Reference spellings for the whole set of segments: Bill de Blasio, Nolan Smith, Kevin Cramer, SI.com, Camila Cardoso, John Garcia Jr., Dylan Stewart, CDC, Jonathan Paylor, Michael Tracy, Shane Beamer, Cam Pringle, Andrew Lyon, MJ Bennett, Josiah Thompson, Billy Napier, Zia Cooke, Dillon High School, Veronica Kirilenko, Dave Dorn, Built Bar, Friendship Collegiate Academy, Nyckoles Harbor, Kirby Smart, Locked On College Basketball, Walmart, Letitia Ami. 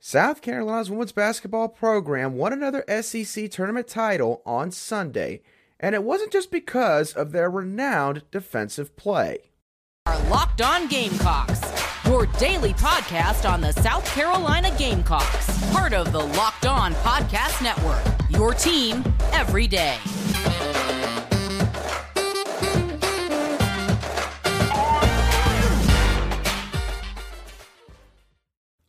South Carolina's women's basketball program won another SEC tournament title on Sunday, and it wasn't just because of their renowned defensive play. Our Locked On Gamecocks, your daily podcast on the South Carolina Gamecocks, part of the Locked On Podcast Network, your team every day.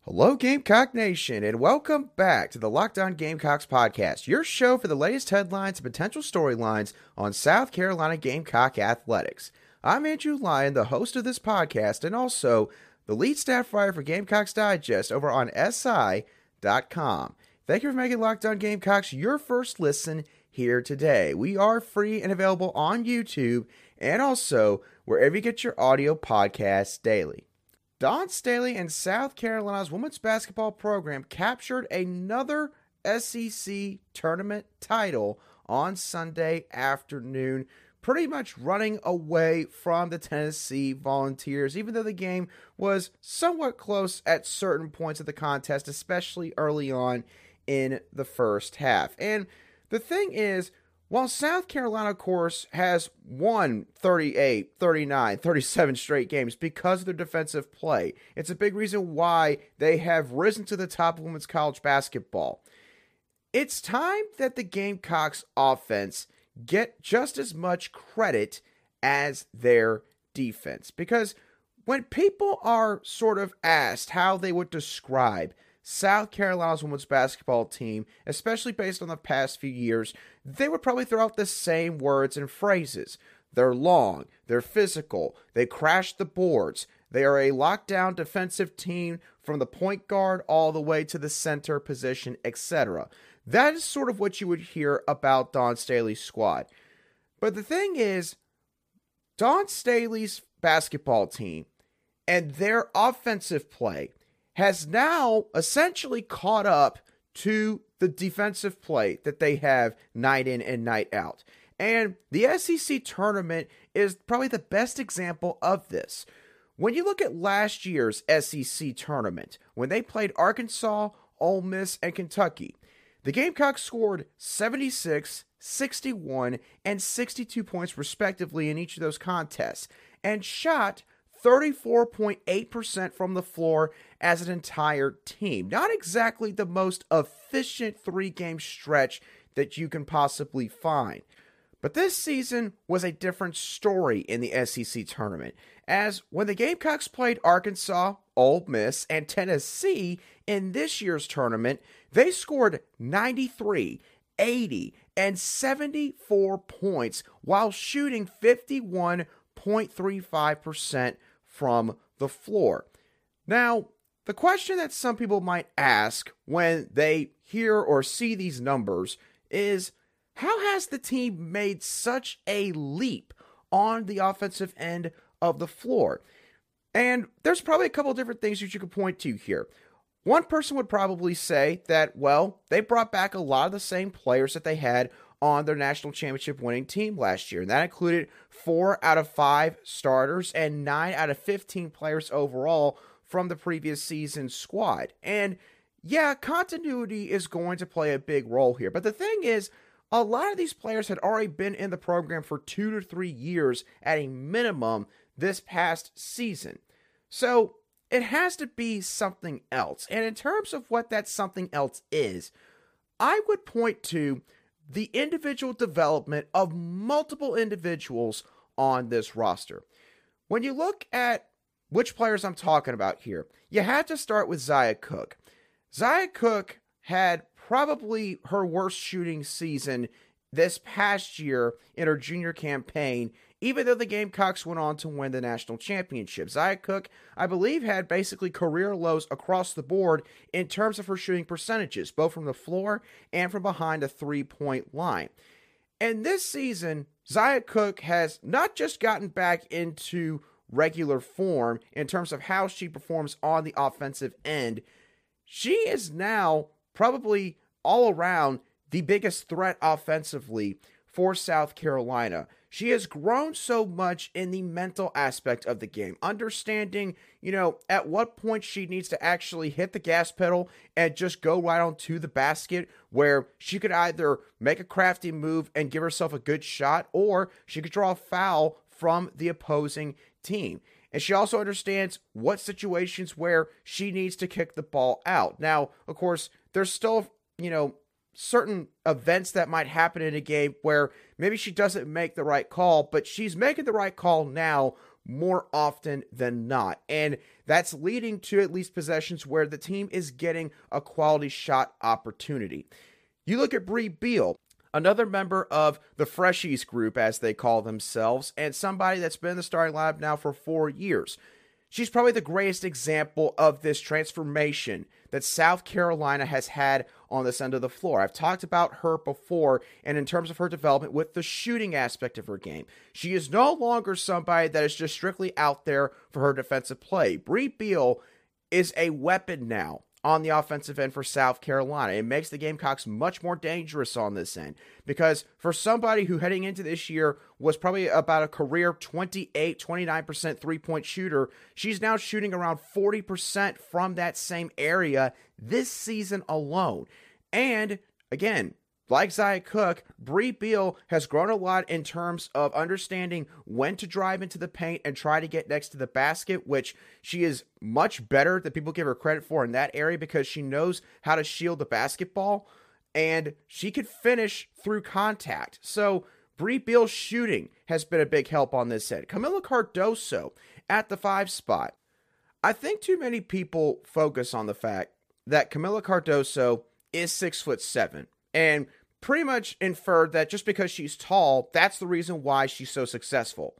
Hello Gamecock Nation, and welcome back to the Locked On Gamecocks podcast, your show for the latest headlines and potential storylines on South Carolina Gamecock athletics. I'm Andrew Lyon, the host of this podcast, and also the lead staff writer for Gamecocks Digest over on SI.com. Thank you for making Locked On Gamecocks your first listen here today. We are free and available on YouTube and also wherever you get your audio podcasts daily. Dawn Staley and South Carolina's women's basketball program captured another SEC tournament title on Sunday afternoon, pretty much running away from the Tennessee Volunteers, even though the game was somewhat close at certain points of the contest, especially early on in the first half. And the thing is, while South Carolina, of course, has won 38, 39, 37 straight games because of their defensive play, it's a big reason why they have risen to the top of women's college basketball. It's time that the Gamecocks offense get just as much credit as their defense, because when people are sort of asked how they would describe South Carolina's women's basketball team, especially based on the past few years, they would probably throw out the same words and phrases. They're long, they're physical, they crash the boards, they are a lockdown defensive team from the point guard all the way to the center position, etc. That is sort of what you would hear about Dawn Staley's squad. But the thing is, Dawn Staley's basketball team and their offensive play has now essentially caught up to the defensive play that they have night in and night out. And the SEC tournament is probably the best example of this. When you look at last year's SEC tournament, when they played Arkansas, Ole Miss, and Kentucky, the Gamecocks scored 76, 61, and 62 points respectively in each of those contests, and shot 34.8% from the floor as an entire team. Not exactly the most efficient three-game stretch that you can possibly find. But this season was a different story in the SEC tournament, as when the Gamecocks played Arkansas, Ole Miss, and Tennessee in this year's tournament, they scored 93, 80, and 74 points while shooting 51.35% from the floor. Now, the question that some people might ask when they hear or see these numbers is, how has the team made such a leap on the offensive end of the floor? And there's probably a couple different things that you could point to here. One person would probably say that, well, they brought back a lot of the same players that they had on their national championship winning team last year. And that included 4 out of 5 starters and 9 out of 15 players overall from the previous season's squad. And yeah, continuity is going to play a big role here. But the thing is, a lot of these players had already been in the program for 2 to 3 years at a minimum this past season. So it has to be something else. And in terms of what that something else is, I would point to the individual development of multiple individuals on this roster. When you look at which players I'm talking about here, you have to start with Zia Cooke. Zia Cooke had probably her worst shooting season this past year in her junior campaign, even though the Gamecocks went on to win the national championship. Zia Cooke, I believe, had basically career lows across the board in terms of her shooting percentages, both from the floor and from behind the three-point line. And this season, Zia Cooke has not just gotten back into regular form in terms of how she performs on the offensive end, she is now probably all around the biggest threat offensively for South Carolina. she has grown so much in the mental aspect of the game, understanding, you know, at what point she needs to actually hit the gas pedal and just go right on to the basket, where she could either make a crafty move and give herself a good shot, or she could draw a foul from the opposing team. And she also understands what situations where she needs to kick the ball out. Now, of course, there's still, you know, certain events that might happen in a game where maybe she doesn't make the right call, but she's making the right call now more often than not. And that's leading to at least possessions where the team is getting a quality shot opportunity. You look at Brie Beal, another member of the Freshies group, as they call themselves, and somebody that's been in the starting lineup now for 4 years. She's probably the greatest example of this transformation that South Carolina has had on this end of the floor. I've talked about her before, and in terms of her development with the shooting aspect of her game, she is no longer somebody that is just strictly out there for her defensive play. Brie Beal is a weapon now on the offensive end for South Carolina. It makes the Gamecocks much more dangerous on this end, because for somebody who heading into this year was probably about a career 28, 29% three-point shooter, she's now shooting around 40% from that same area this season alone. And again, like Zia Cooke, Brie Beal has grown a lot in terms of understanding when to drive into the paint and try to get next to the basket, which she is much better than people give her credit for in that area, because she knows how to shield the basketball, and she could finish through contact. So Brie Beal's shooting has been a big help on this end. Camila Cardoso at the 5 spot. I think too many people focus on the fact that Camila Cardoso is 6'7", and pretty much inferred that just because she's tall, that's the reason why she's so successful.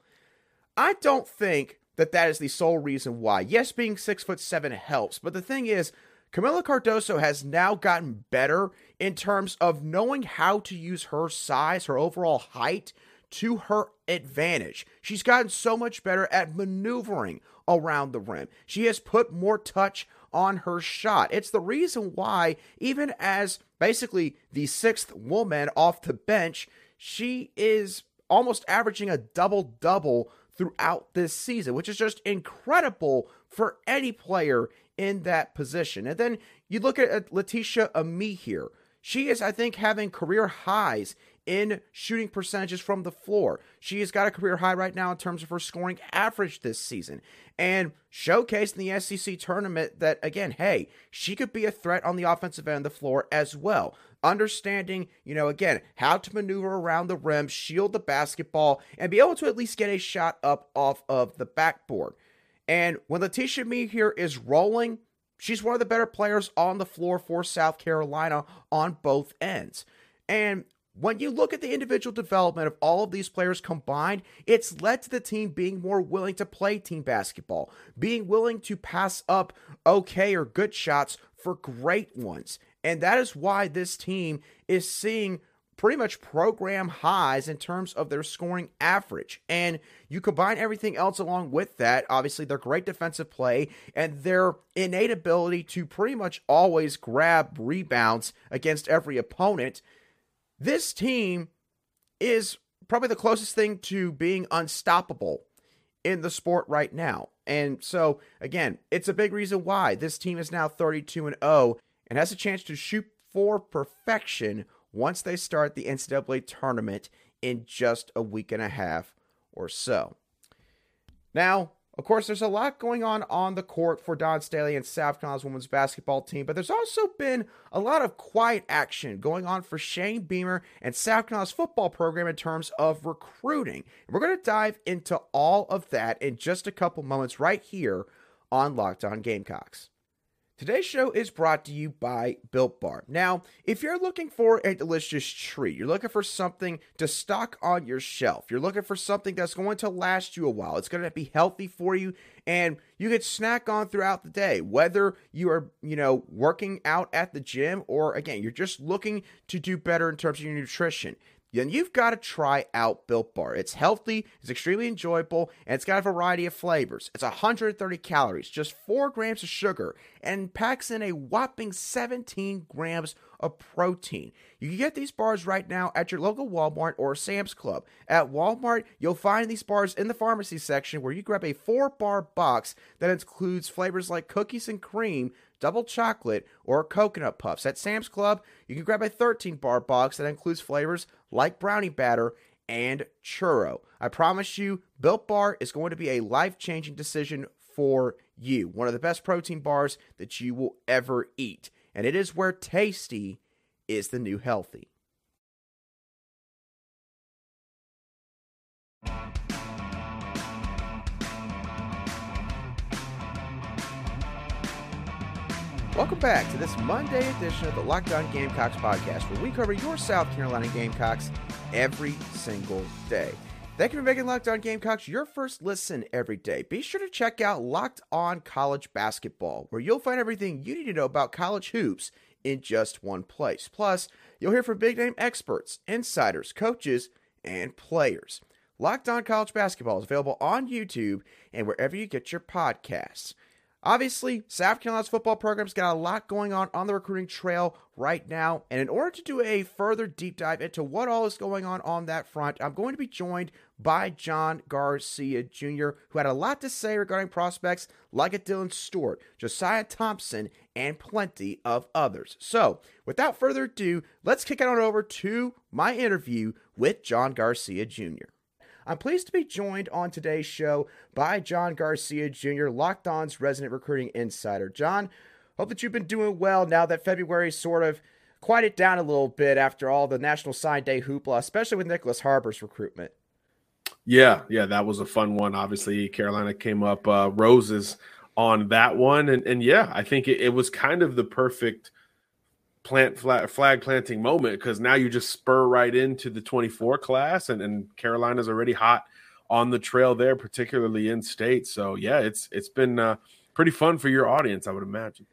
I don't think that that is the sole reason why. Yes, being 6'7" helps, but the thing is, Camila Cardoso has now gotten better in terms of knowing how to use her size, her overall height, to her advantage. She's gotten so much better at maneuvering around the rim. She has put more touch on her shot. It's the reason why, even as basically the 6th woman off the bench, she is almost averaging a double-double throughout this season, which is just incredible for any player in that position. And then you look at Letitia Ami here. She is, I think, having career highs in shooting percentages from the floor. She has got a career high right now in terms of her scoring average this season, and showcased in the SEC tournament that, again, hey, she could be a threat on the offensive end of the floor as well. Understanding, you know, again, how to maneuver around the rim, shield the basketball, and be able to at least get a shot up off of the backboard. And when Letitia Mee here is rolling, she's one of the better players on the floor for South Carolina on both ends. And when you look at the individual development of all of these players combined, it's led to the team being more willing to play team basketball, being willing to pass up okay or good shots for great ones. And that is why this team is seeing pretty much program highs in terms of their scoring average. And you combine everything else along with that, obviously their great defensive play and their innate ability to pretty much always grab rebounds against every opponent. This team is probably the closest thing to being unstoppable in the sport right now. And so, again, it's a big reason why this team is now 32-0 and has a chance to shoot for perfection once they start the NCAA tournament in just a week and a half or so. Now, of course, there's a lot going on the court for Dawn Staley and South Carolina's women's basketball team, but there's also been a lot of quiet action going on for Shane Beamer and South Carolina's football program in terms of recruiting. And we're going to dive into all of that in just a couple moments right here on Locked On Gamecocks. Today's show is brought to you by Built Bar. Now, if you're looking for a delicious treat, you're looking for something to stock on your shelf, you're looking for something that's going to last you a while, it's going to be healthy for you, and you can snack on throughout the day, whether you are, you know, working out at the gym or, again, you're just looking to do better in terms of your nutrition. then you've got to try out Built Bar. It's healthy, it's extremely enjoyable, and it's got a variety of flavors. It's 130 calories, just 4 grams of sugar, and packs in a whopping 17 grams of protein. You can get these bars right now at your local Walmart or Sam's Club. At Walmart, you'll find these bars in the pharmacy section where you grab a 4-bar box that includes flavors like cookies and cream, double chocolate, or coconut puffs. At Sam's Club, you can grab a 13-bar box that includes flavors like brownie batter and churro. I promise you, Built Bar is going to be a life-changing decision for you. One of the best protein bars that you will ever eat. And it is where tasty is the new healthy. Welcome back to this Monday edition of the Locked On Gamecocks podcast, where we cover your South Carolina Gamecocks every single day. Thank you for making Locked On Gamecocks your first listen every day. Be sure to check out Locked On College Basketball, where you'll find everything you need to know about college hoops in just one place. Plus, you'll hear from big-name experts, insiders, coaches, and players. Locked On College Basketball is available on YouTube and wherever you get your podcasts. Obviously, South Carolina's football program's got a lot going on the recruiting trail right now, and in order to do a further deep dive into what all is going on that front, I'm going to be joined by John Garcia Jr., who had a lot to say regarding prospects like a Dylan Stewart, Josiah Thompson, and plenty of others. So, without further ado, let's kick it on over to my interview with John Garcia Jr. I'm pleased to be joined on today's show by John Garcia Jr., Locked On's resident recruiting insider. John, hope that you've been doing well now that February sort of quieted down a little bit after all the National Sign Day hoopla, especially with Nyckoles Harbor's recruitment. Yeah, that was a fun one. Obviously, Carolina came up roses on that one. And yeah, I think it was kind of the perfect flag planting moment, because now you just spur right into the 24 class, and Carolina's already hot on the trail there, particularly in state. So yeah, it's been pretty fun for your audience, I would imagine.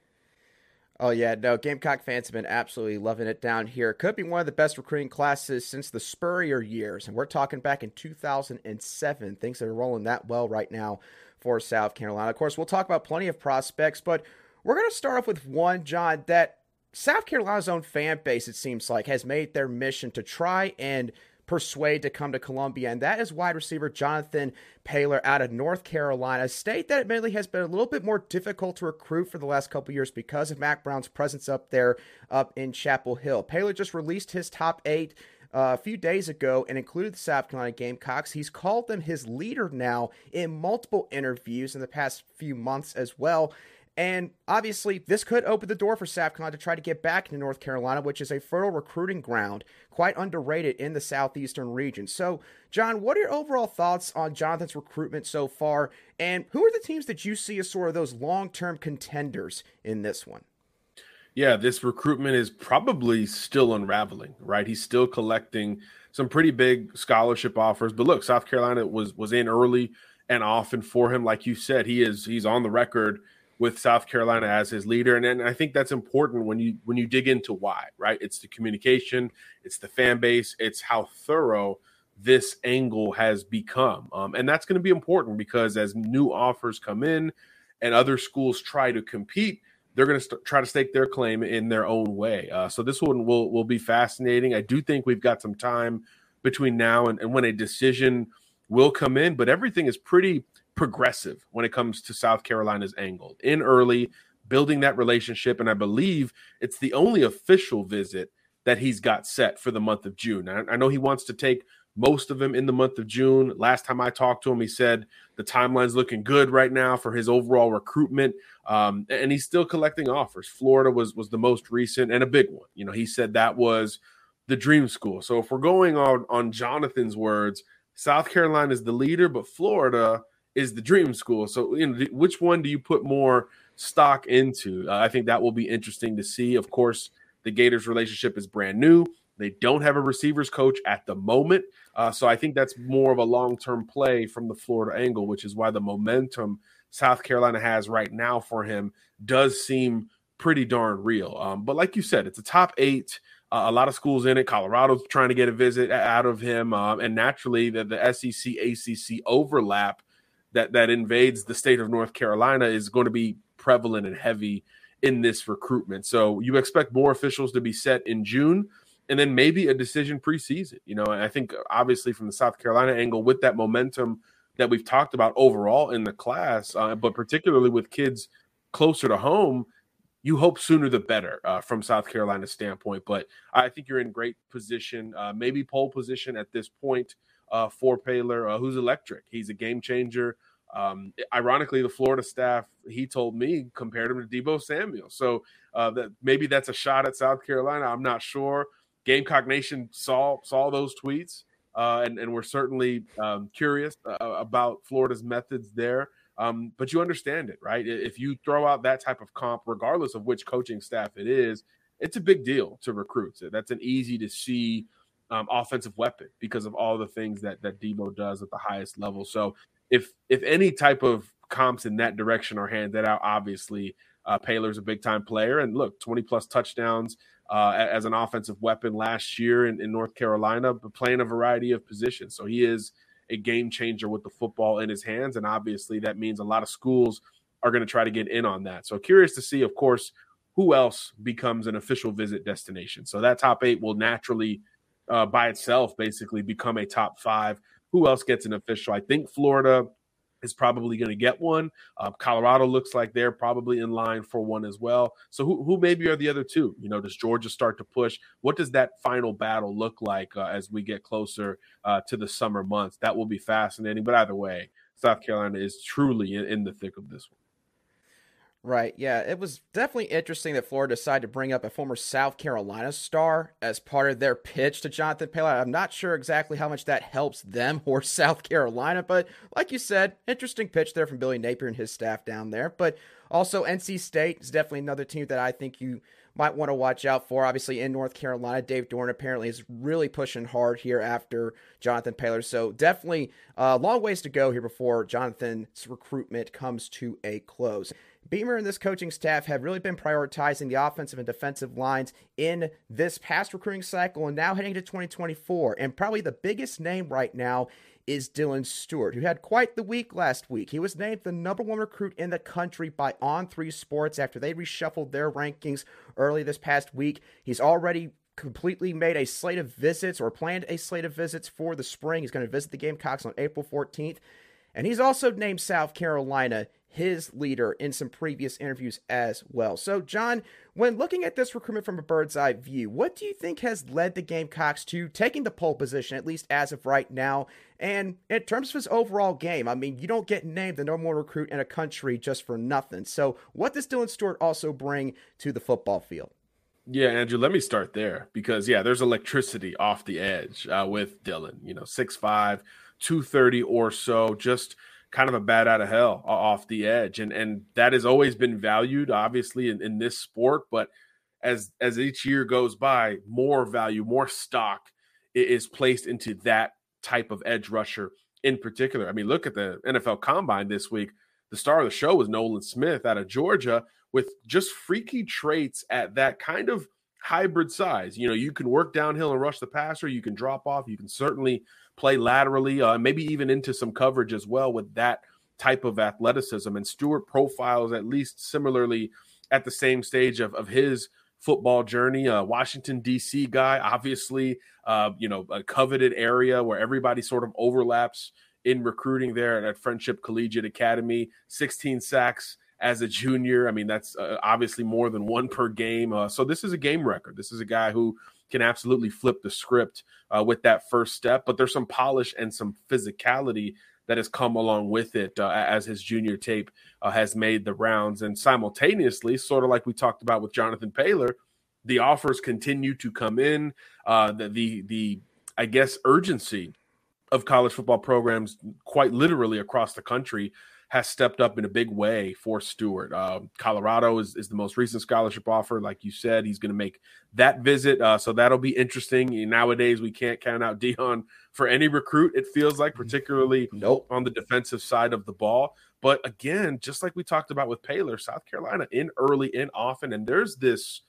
Oh yeah, no, Gamecock fans have been absolutely loving it down here. Could be one of the best recruiting classes since the Spurrier years, and we're talking back in 2007. Things that are rolling that well right now for South Carolina. Of course, we'll talk about plenty of prospects, but we're going to start off with one, John, that South Carolina's own fan base, it seems like, has made their mission to try and persuade to come to Columbia, and that is wide receiver Jonathan Paylor out of North Carolina, a state that admittedly has been a little bit more difficult to recruit for the last couple years because of Mack Brown's presence up there, up in Chapel Hill. Paylor just released his top 8 a few days ago and included the South Carolina Gamecocks. He's called them his leader now in multiple interviews in the past few months as well. And obviously, this could open the door for South Carolina to try to get back into North Carolina, which is a fertile recruiting ground, quite underrated in the southeastern region. So, John, what are your overall thoughts on Jonathan's recruitment so far? And who are the teams that you see as sort of those long-term contenders in this one? Yeah, this recruitment is probably still unraveling, right? He's still collecting some pretty big scholarship offers. But look, South Carolina was in early and often for him. Like you said, he's on the record with South Carolina as his leader. And I think that's important when you dig into why, right? It's the communication, it's the fan base, it's how thorough this angle has become. And that's going to be important, because as new offers come in and other schools try to compete, they're going to try to stake their claim in their own way. So this one will be fascinating. I do think we've got some time between now and when a decision will come in, but everything is pretty progressive when it comes to South Carolina's angle. In early, building that relationship, and I believe it's the only official visit that he's got set for the month of June. I know he wants to take most of them in the month of June. Last time I talked to him, he said the timeline's looking good right now for his overall recruitment, and he's still collecting offers. Florida was the most recent and a big one. You know, he said that was the dream school. So if we're going on Jonathan's words, South Carolina is the leader, but Florida is the dream school. So, you know, which one do you put more stock into? I think that will be interesting to see. Of course, the Gators relationship is brand new. They don't have a receivers coach at the moment. So I think that's more of a long-term play from the Florida angle, which is why the momentum South Carolina has right now for him does seem pretty darn real. But like you said, it's a top 8 A lot of schools in it. Colorado's trying to get a visit out of him. And naturally, the SEC-ACC overlap that invades the state of North Carolina is going to be prevalent and heavy in this recruitment. So you expect more officials to be set in June and then maybe a decision preseason. You know, and I think obviously from the South Carolina angle with that momentum that we've talked about overall in the class, but particularly with kids closer to home, you hope sooner the better from South Carolina's standpoint. But I think you're in great position, maybe pole position at this point for Paylor, who's electric. He's a game changer. Ironically, the Florida staff, he told me, compared him to Debo Samuel. So that maybe that's a shot at South Carolina. I'm not sure. Gamecock Nation saw those tweets, and we're certainly curious about Florida's methods there. But you understand it, right? If you throw out that type of comp, regardless of which coaching staff it is, it's a big deal to recruits. That's an easy-to-see offensive weapon because of all the things that Debo does at the highest level. So if any type of comps in that direction are handed out, obviously Paylor's a big-time player. And look, 20-plus touchdowns as an offensive weapon last year in North Carolina, but playing a variety of positions. So he is a game changer with the football in his hands, and obviously that means a lot of schools are going to try to get in on that. So curious to see, of course, who else becomes an official visit destination. So that top 8 will naturally by itself basically become a top 5. Who else gets an official? I think Florida is probably going to get one. Colorado looks like they're probably in line for one as well. So who maybe are the other two? You know, does Georgia start to push? What does that final battle look like as we get closer to the summer months? That will be fascinating. But either way, South Carolina is truly in the thick of this one. Right. Yeah, it was definitely interesting that Florida decided to bring up a former South Carolina star as part of their pitch to Jonathan Paylor. I'm not sure exactly how much that helps them or South Carolina, but like you said, interesting pitch there from Billy Napier and his staff down there. But also NC State is definitely another team that I think you might want to watch out for. Obviously in North Carolina, Dave Dorn apparently is really pushing hard here after Jonathan Paylor. So definitely a long ways to go here before Jonathan's recruitment comes to a close. Beamer and this coaching staff have really been prioritizing the offensive and defensive lines in this past recruiting cycle and now heading to 2024. And probably the biggest name right now is Dylan Stewart, who had quite the week last week. He was named the #1 recruit in the country by On3 Sports after they reshuffled their rankings early this past week. He's already completely made a slate of visits or planned a slate of visits for the spring. He's going to visit the Gamecocks on April 14th. And he's also named South Carolina his leader in some previous interviews as well. So, John, when looking at this recruitment from a bird's eye view, what do you think has led the Gamecocks to taking the pole position, at least as of right now? And in terms of his overall game, I mean, you don't get named the #1 recruit in a country just for nothing. So what does Dylan Stewart also bring to the football field? Yeah, Andrew, let me start there because, yeah, there's electricity off the edge with Dylan. You know, 6'5", 230 or so, just kind of a bat out of hell off the edge. And that has always been valued, obviously, in this sport. But as each year goes by, more value, more stock is placed into that type of edge rusher in particular. I mean, look at the NFL Combine this week. The star of the show was Nolan Smith out of Georgia with just freaky traits at that kind of hybrid size. You know, you can work downhill and rush the passer. You can drop off. You can certainly play laterally, maybe even into some coverage as well with that type of athleticism. And Stewart profiles at least similarly at the same stage of his football journey. Washington, D.C. guy, obviously, you know, a coveted area where everybody sort of overlaps in recruiting there at Friendship Collegiate Academy, 16 sacks as a junior. I mean, that's obviously more than one per game. So this is a game record. This is a guy who can absolutely flip the script with that first step, but there's some polish and some physicality that has come along with it as his junior tape has made the rounds. And simultaneously, sort of like we talked about with Jonathan Paylor, the offers continue to come in. The I guess, urgency of college football programs quite literally across the country has stepped up in a big way for Stewart. Colorado is the most recent scholarship offer. Like you said, he's going to make that visit. So that'll be interesting. Nowadays, we can't count out Dion for any recruit, it feels like, particularly on the defensive side of the ball. But again, just like we talked about with Paylor, South Carolina in early and often. And there's this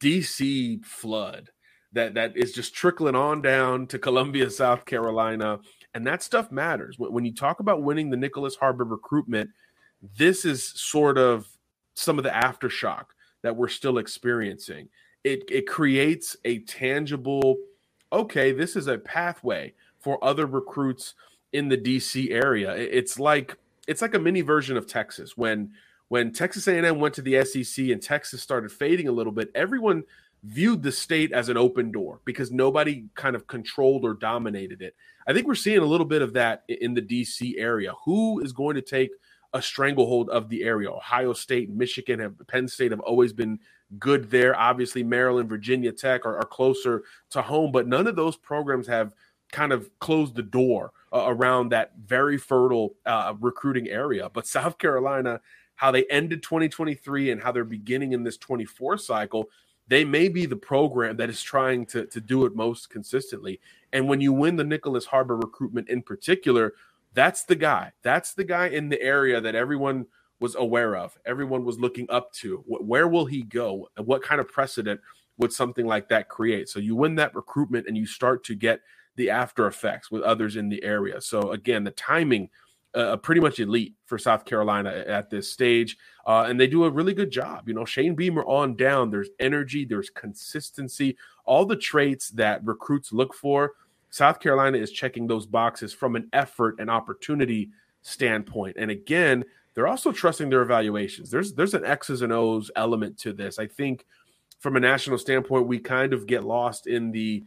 DC flood that is just trickling on down to Columbia, South Carolina. And that stuff matters. When you talk about winning the Nyckoles Harbor recruitment, this is sort of some of the aftershock that we're still experiencing. It creates a tangible, okay, this is a pathway for other recruits in the DC area. It's like a mini version of Texas. When Texas A&M went to the SEC and Texas started fading a little bit, everyone viewed the state as an open door because nobody kind of controlled or dominated it. I think we're seeing a little bit of that in the DC area. Who is going to take a stranglehold of the area? Ohio State, Michigan, Penn State have always been good there. Obviously, Maryland, Virginia Tech are closer to home, but none of those programs have kind of closed the door around that very fertile recruiting area. But South Carolina, how they ended 2023 and how they're beginning in this 24 cycle, they may be the program that is trying to do it most consistently. And when you win the Nyckoles Harbor recruitment in particular, that's the guy. That's the guy in the area that everyone was aware of. Everyone was looking up to. Where will he go? What kind of precedent would something like that create? So you win that recruitment and you start to get the after effects with others in the area. So again, the timing, pretty much elite for South Carolina at this stage. And they do a really good job. You know, Shane Beamer on down, there's energy, there's consistency, all the traits that recruits look for. South Carolina is checking those boxes from an effort and opportunity standpoint. And again, they're also trusting their evaluations. There's an X's and O's element to this. I think from a national standpoint, we kind of get lost in the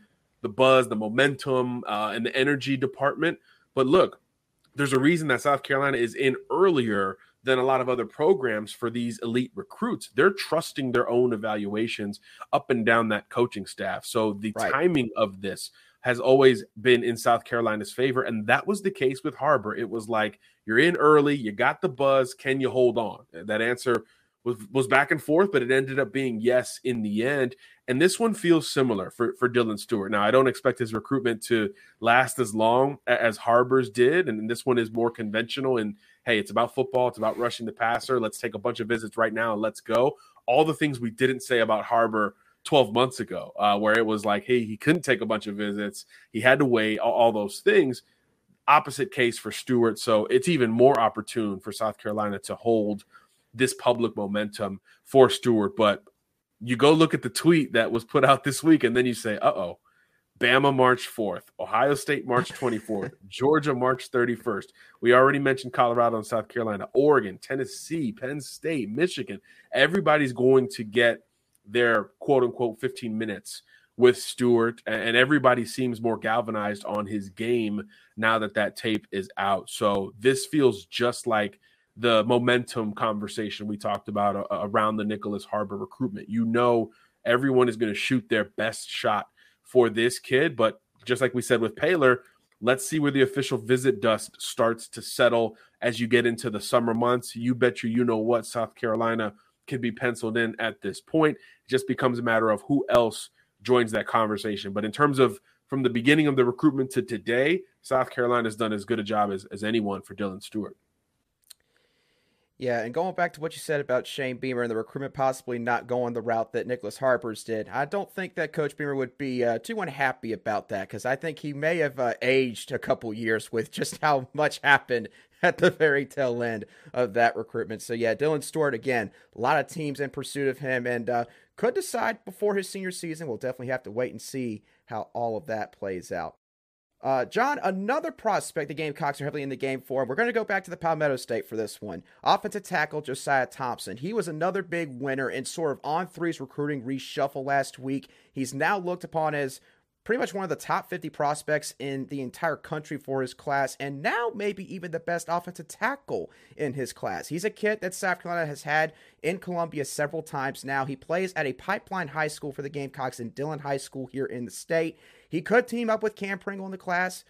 buzz, the momentum, and the energy department. But look, there's a reason that South Carolina is in earlier than a lot of other programs for these elite recruits. They're trusting their own evaluations up and down that coaching staff. So the timing of this has always been in South Carolina's favor, and that was the case with Harbor. It was like, you're in early, you got the buzz, can you hold on? That answer was back and forth, but it ended up being yes in the end. And this one feels similar for Dylan Stewart. Now, I don't expect his recruitment to last as long as Harbor's did, and this one is more conventional. And, hey, it's about football. It's about rushing the passer. Let's take a bunch of visits right now and let's go. All the things we didn't say about Harbor 12 months ago, where it was like, hey, he couldn't take a bunch of visits. He had to wait, all those things. Opposite case for Stewart. So it's even more opportune for South Carolina to hold this public momentum for Stewart. But you go look at the tweet that was put out this week, and then you say, uh-oh, Bama March 4th, Ohio State March 24th, Georgia March 31st. We already mentioned Colorado and South Carolina, Oregon, Tennessee, Penn State, Michigan. Everybody's going to get their quote-unquote 15 minutes with Stewart, and everybody seems more galvanized on his game now that tape is out. So this feels just like the momentum conversation we talked about around the Nyckoles Harbor recruitment. You know, everyone is going to shoot their best shot for this kid, but just like we said with Paylor, let's see where the official visit dust starts to settle as you get into the summer months. You bet you know what, South Carolina can be penciled in at this point. It just becomes a matter of who else joins that conversation. But in terms of from the beginning of the recruitment to today, South Carolina's done as good a job as anyone for Dylan Stewart. Yeah, and going back to what you said about Shane Beamer and the recruitment possibly not going the route that Nyckoles Harbor's did, I don't think that Coach Beamer would be too unhappy about that, because I think he may have aged a couple years with just how much happened at the very tail end of that recruitment. So, yeah, Dylan Stewart, again, a lot of teams in pursuit of him, and could decide before his senior season. We'll definitely have to wait and see how all of that plays out. John, another prospect the Gamecocks are heavily in the game for. We're going to go back to the Palmetto State for this one. Offensive tackle Josiah Thompson. He was another big winner in sort of On3's recruiting reshuffle last week. He's now looked upon as pretty much one of the top 50 prospects in the entire country for his class, and now maybe even the best offensive tackle in his class. He's a kid that South Carolina has had in Columbia several times now. He plays at a pipeline high school for the Gamecocks in Dillon High School here in the state. He could team up with Cam Pringle in the class,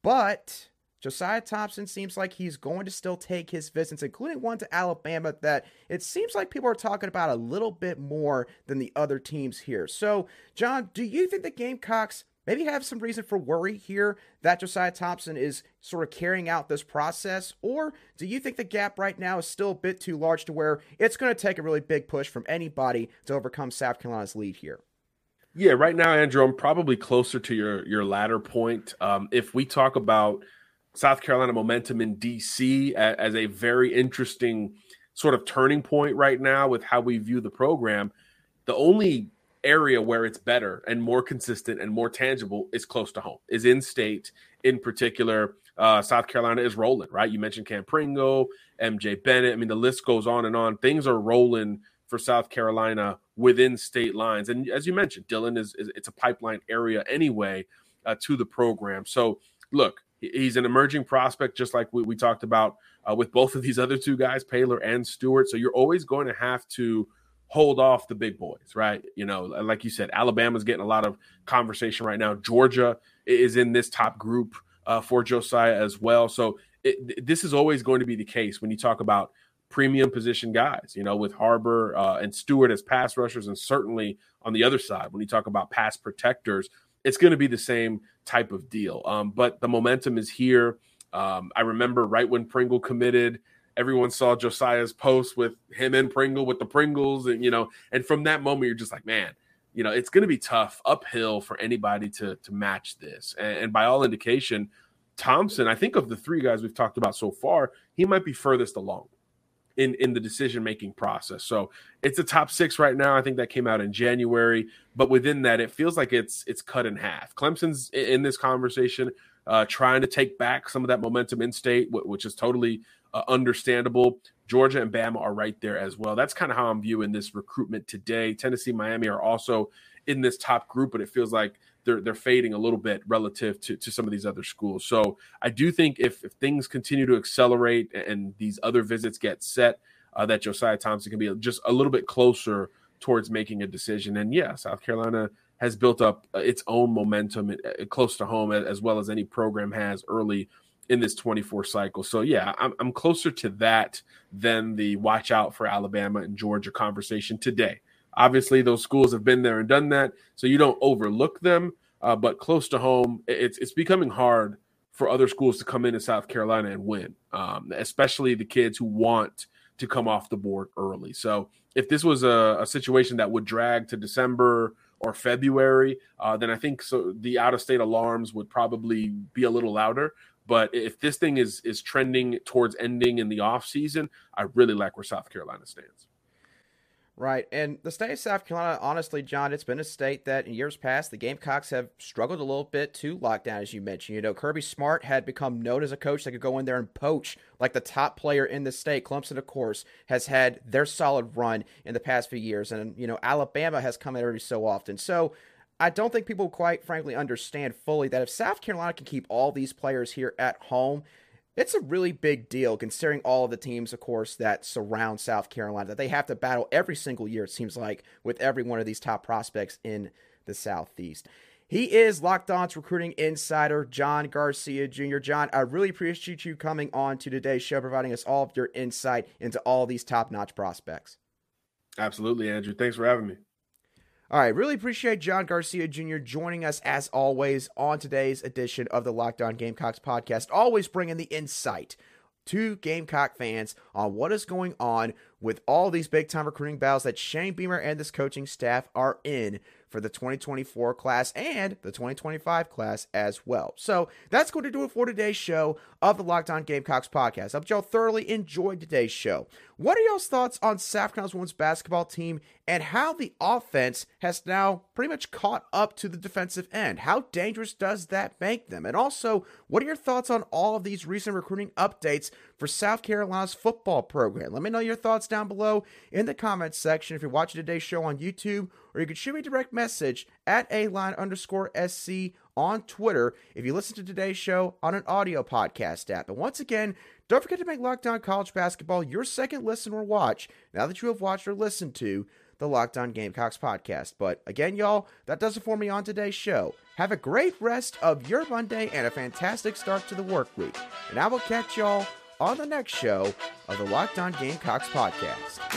but Josiah Thompson seems like he's going to still take his visits, including one to Alabama that it seems like people are talking about a little bit more than the other teams here. So, John, do you think the Gamecocks maybe have some reason for worry here that Josiah Thompson is sort of carrying out this process? Or do you think the gap right now is still a bit too large to where it's going to take a really big push from anybody to overcome South Carolina's lead here? Yeah, right now, Andrew, I'm probably closer to your latter point. If we talk about South Carolina momentum in D.C. as a very interesting sort of turning point right now with how we view the program, the only area where it's better and more consistent and more tangible is close to home, is in state. In particular, South Carolina is rolling, right? You mentioned Cam Pringle, MJ Bennett. I mean, the list goes on and on. Things are rolling for South Carolina within state lines. And as you mentioned, Dylan is it's a pipeline area anyway to the program. So look, he's an emerging prospect, just like we talked about with both of these other two guys, Paylor and Stewart. So you're always going to have to hold off the big boys, right? You know, like you said, Alabama's getting a lot of conversation right now. Georgia is in this top group for Josiah as well. So this is always going to be the case when you talk about premium position guys, you know, with Harbor and Stewart as pass rushers, and certainly on the other side, when you talk about pass protectors, it's going to be the same type of deal. But the momentum is here. I remember right when Pringle committed, everyone saw Josiah's post with him and Pringle with the Pringles. And, you know, and from that moment, you're just like, man, you know, it's going to be tough uphill for anybody to match this. And by all indication, Thompson, I think of the three guys we've talked about so far, he might be furthest along in the decision-making process. So it's a top six right now. I think that came out in January, but within that, it feels like it's cut in half. Clemson's in this conversation, trying to take back some of that momentum in state, which is totally understandable. Georgia and Bama are right there as well. That's kind of how I'm viewing this recruitment today. Tennessee, Miami are also in this top group, but it feels like they're fading a little bit relative to some of these other schools. So I do think if things continue to accelerate and these other visits get set, that Josiah Thompson can be just a little bit closer towards making a decision. And yeah, South Carolina has built up its own momentum close to home, as well as any program has early in this 24 cycle. So yeah, I'm closer to that than the watch out for Alabama and Georgia conversation today. Obviously those schools have been there and done that, so you don't overlook them, but close to home, it's becoming hard for other schools to come into South Carolina and win, especially the kids who want to come off the board early. So if this was a situation that would drag to December or February, then I think so the out-of-state alarms would probably be a little louder. But if this thing is trending towards ending in the offseason, I really like where South Carolina stands. Right. And the state of South Carolina, honestly, John, it's been a state that in years past, the Gamecocks have struggled a little bit to lock down, as you mentioned. You know, Kirby Smart had become known as a coach that could go in there and poach like the top player in the state. Clemson, of course, has had their solid run in the past few years. And, you know, Alabama has come in every so often. So I don't think people quite frankly understand fully that if South Carolina can keep all these players here at home, it's a really big deal considering all of the teams, of course, that surround South Carolina, that they have to battle every single year, it seems like, with every one of these top prospects in the Southeast. He is Locked On's recruiting insider, John Garcia Jr. John, I really appreciate you coming on to today's show, providing us all of your insight into all these top-notch prospects. Absolutely, Andrew. Thanks for having me. All right, really appreciate John Garcia Jr. joining us, as always, on today's edition of the Locked On Gamecocks podcast, always bringing the insight to Gamecock fans on what is going on with all these big-time recruiting battles that Shane Beamer and this coaching staff are in for the 2024 class and the 2025 class as well. So that's going to do it for today's show of the Locked On Gamecocks podcast. I hope y'all thoroughly enjoyed today's show. What are y'all's thoughts on South Carolina's women's basketball team and how the offense has now pretty much caught up to the defensive end? How dangerous does that make them? And also, what are your thoughts on all of these recent recruiting updates for South Carolina's football program? Let me know your thoughts down below in the comments section if you're watching today's show on YouTube, or you can shoot me a direct message at @aline_sc on Twitter if you listen to today's show on an audio podcast app. And once again, don't forget to make Locked On College Basketball your second listen or watch now that you have watched or listened to the Locked On Gamecocks podcast. But again, y'all, that does it for me on today's show. Have a great rest of your Monday and a fantastic start to the work week. And I will catch y'all on the next show of the Locked On Gamecocks podcast.